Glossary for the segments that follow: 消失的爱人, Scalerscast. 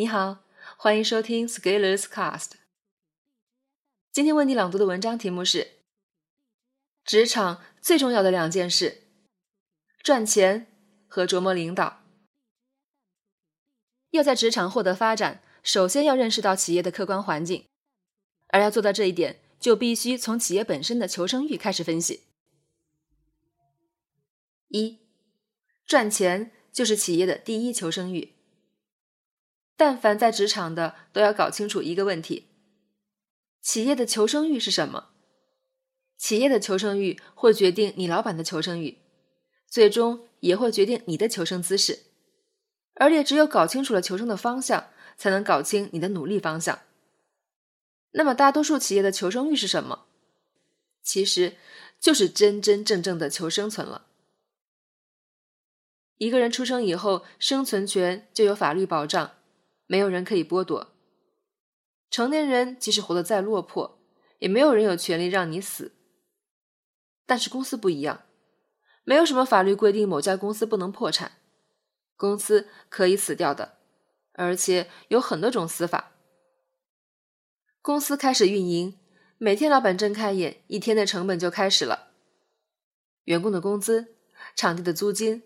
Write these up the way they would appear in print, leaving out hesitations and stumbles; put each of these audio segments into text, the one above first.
你好，欢迎收听 Scalerscast。 今天为你朗读的文章题目是职场最重要的两件事，赚钱和琢磨领导。要在职场获得发展，首先要认识到企业的客观环境，而要做到这一点，就必须从企业本身的求生欲开始分析。一，赚钱就是企业的第一求生欲。但凡在职场的都要搞清楚一个问题，企业的求生欲是什么？企业的求生欲会决定你老板的求生欲，最终也会决定你的求生姿势，而且只有搞清楚了求生的方向，才能搞清你的努力方向。那么大多数企业的求生欲是什么？其实就是真正的求生存了。一个人出生以后，生存权就有法律保障，没有人可以剥夺。成年人即使活得再落魄，也没有人有权利让你死。但是公司不一样，没有什么法律规定某家公司不能破产，公司可以死掉的，而且有很多种死法。公司开始运营，每天老板睁开眼，一天的成本就开始了。员工的工资、场地的租金、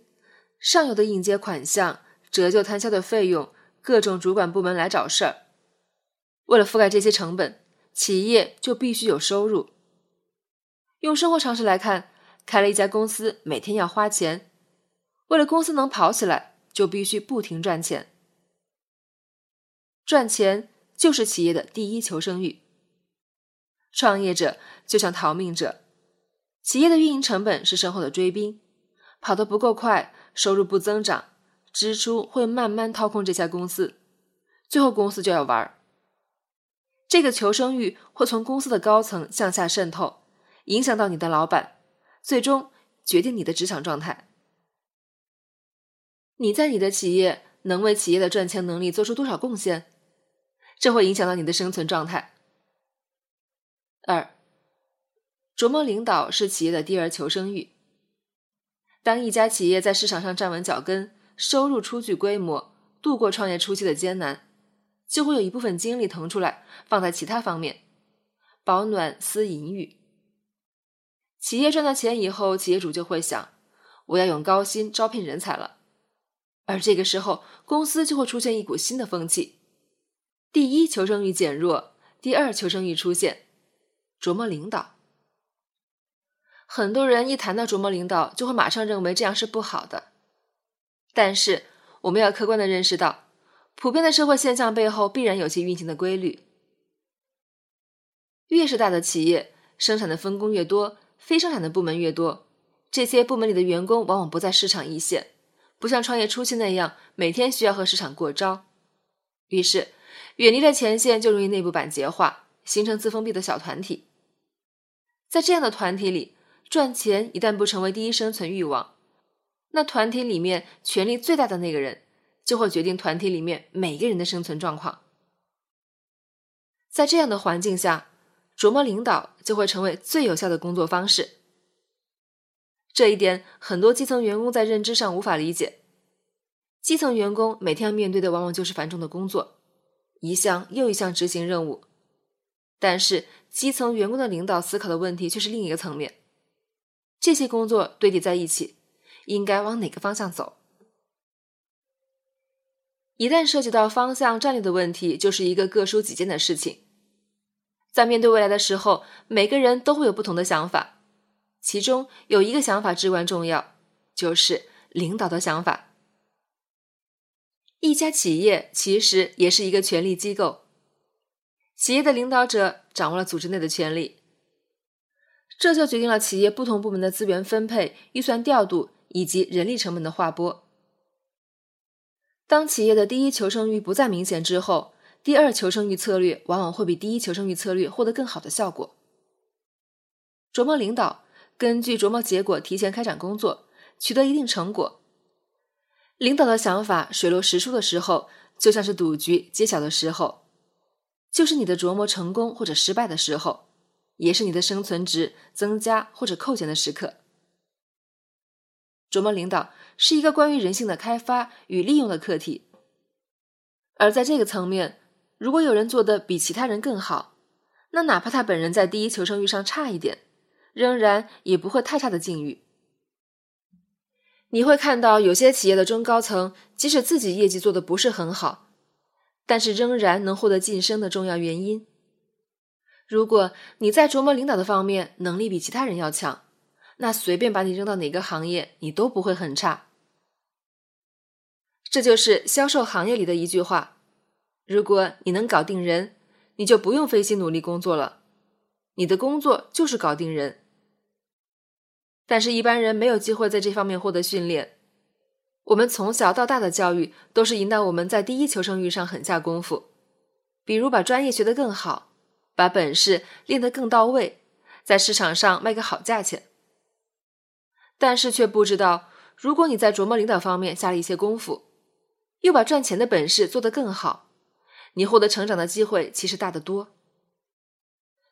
上游的应接款项、折旧摊销的费用，各种主管部门来找事儿。为了覆盖这些成本，企业就必须有收入。用生活常识来看，开了一家公司每天要花钱，为了公司能跑起来，就必须不停赚钱。赚钱就是企业的第一求生欲。创业者就像逃命者，企业的运营成本是身后的追兵，跑得不够快，收入不增长，支出会慢慢掏空这家公司，最后公司就要完。这个求生欲会从公司的高层向下渗透，影响到你的老板，最终决定你的职场状态。你在你的企业能为企业的赚钱能力做出多少贡献，这会影响到你的生存状态。二，琢磨领导是企业的第二求生欲。当一家企业在市场上站稳脚跟，收入初具规模，度过创业初期的艰难，就会有一部分精力腾出来放在其他方面，保暖思淫欲。企业赚到钱以后，企业主就会想，我要用高薪招聘人才了。而这个时候，公司就会出现一股新的风气，第一求生欲减弱，第二求生欲出现，琢磨领导。很多人一谈到琢磨领导，就会马上认为这样是不好的。但是我们要客观地认识到，普遍的社会现象背后必然有其运行的规律。越是大的企业，生产的分工越多，非生产的部门越多，这些部门里的员工往往不在市场一线，不像创业初期那样每天需要和市场过招。于是远离了前线，就容易内部板结化，形成自封闭的小团体。在这样的团体里，赚钱一旦不成为第一生存欲望，那团体里面权力最大的那个人，就会决定团体里面每个人的生存状况。在这样的环境下，琢磨领导就会成为最有效的工作方式。这一点很多基层员工在认知上无法理解。基层员工每天要面对的往往就是繁重的工作，一项又一项执行任务。但是基层员工的领导思考的问题却是另一个层面，这些工作堆叠在一起，应该往哪个方向走？一旦涉及到方向战略的问题，就是一个各抒己见的事情。在面对未来的时候，每个人都会有不同的想法，其中有一个想法至关重要，就是领导的想法。一家企业其实也是一个权力机构，企业的领导者掌握了组织内的权力，这就决定了企业不同部门的资源分配、预算调度以及人力成本的划拨。当企业的第一求生欲不再明显之后，第二求生欲策略往往会比第一求生欲策略获得更好的效果。琢磨领导，根据琢磨结果提前开展工作，取得一定成果。领导的想法水落石出的时候，就像是赌局揭晓的时候，就是你的琢磨成功或者失败的时候，也是你的生存值增加或者扣减的时刻。琢磨领导是一个关于人性的开发与利用的课题，而在这个层面，如果有人做得比其他人更好，那哪怕他本人在第一求生欲上差一点，仍然也不会太差的境遇。你会看到有些企业的中高层，即使自己业绩做得不是很好，但是仍然能获得晋升的重要原因。如果你在琢磨领导的方面能力比其他人要强，那随便把你扔到哪个行业，你都不会很差。这就是销售行业里的一句话：如果你能搞定人，你就不用费心努力工作了，你的工作就是搞定人。但是一般人没有机会在这方面获得训练，我们从小到大的教育都是引导我们在第一求生欲上狠下功夫，比如把专业学得更好，把本事练得更到位，在市场上卖个好价钱。但是却不知道，如果你在琢磨领导方面下了一些功夫，又把赚钱的本事做得更好，你获得成长的机会其实大得多。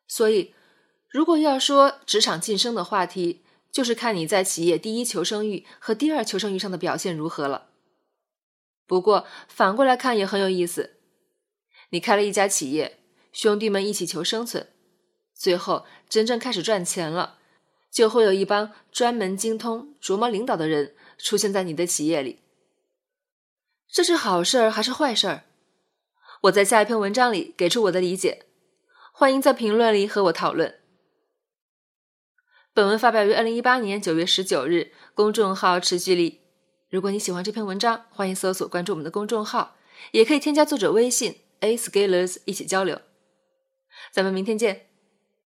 所以，如果要说职场晋升的话题，就是看你在企业第一求生欲和第二求生欲上的表现如何了。不过，反过来看也很有意思。你开了一家企业，兄弟们一起求生存，最后真正开始赚钱了，就会有一帮专门精通琢磨领导的人出现在你的企业里。这是好事儿还是坏事儿？我在下一篇文章里给出我的理解，欢迎在评论里和我讨论。本文发表于2018年9月19日，公众号持续力。如果你喜欢这篇文章，欢迎搜索关注我们的公众号，也可以添加作者微信 Scalers 一起交流。咱们明天见。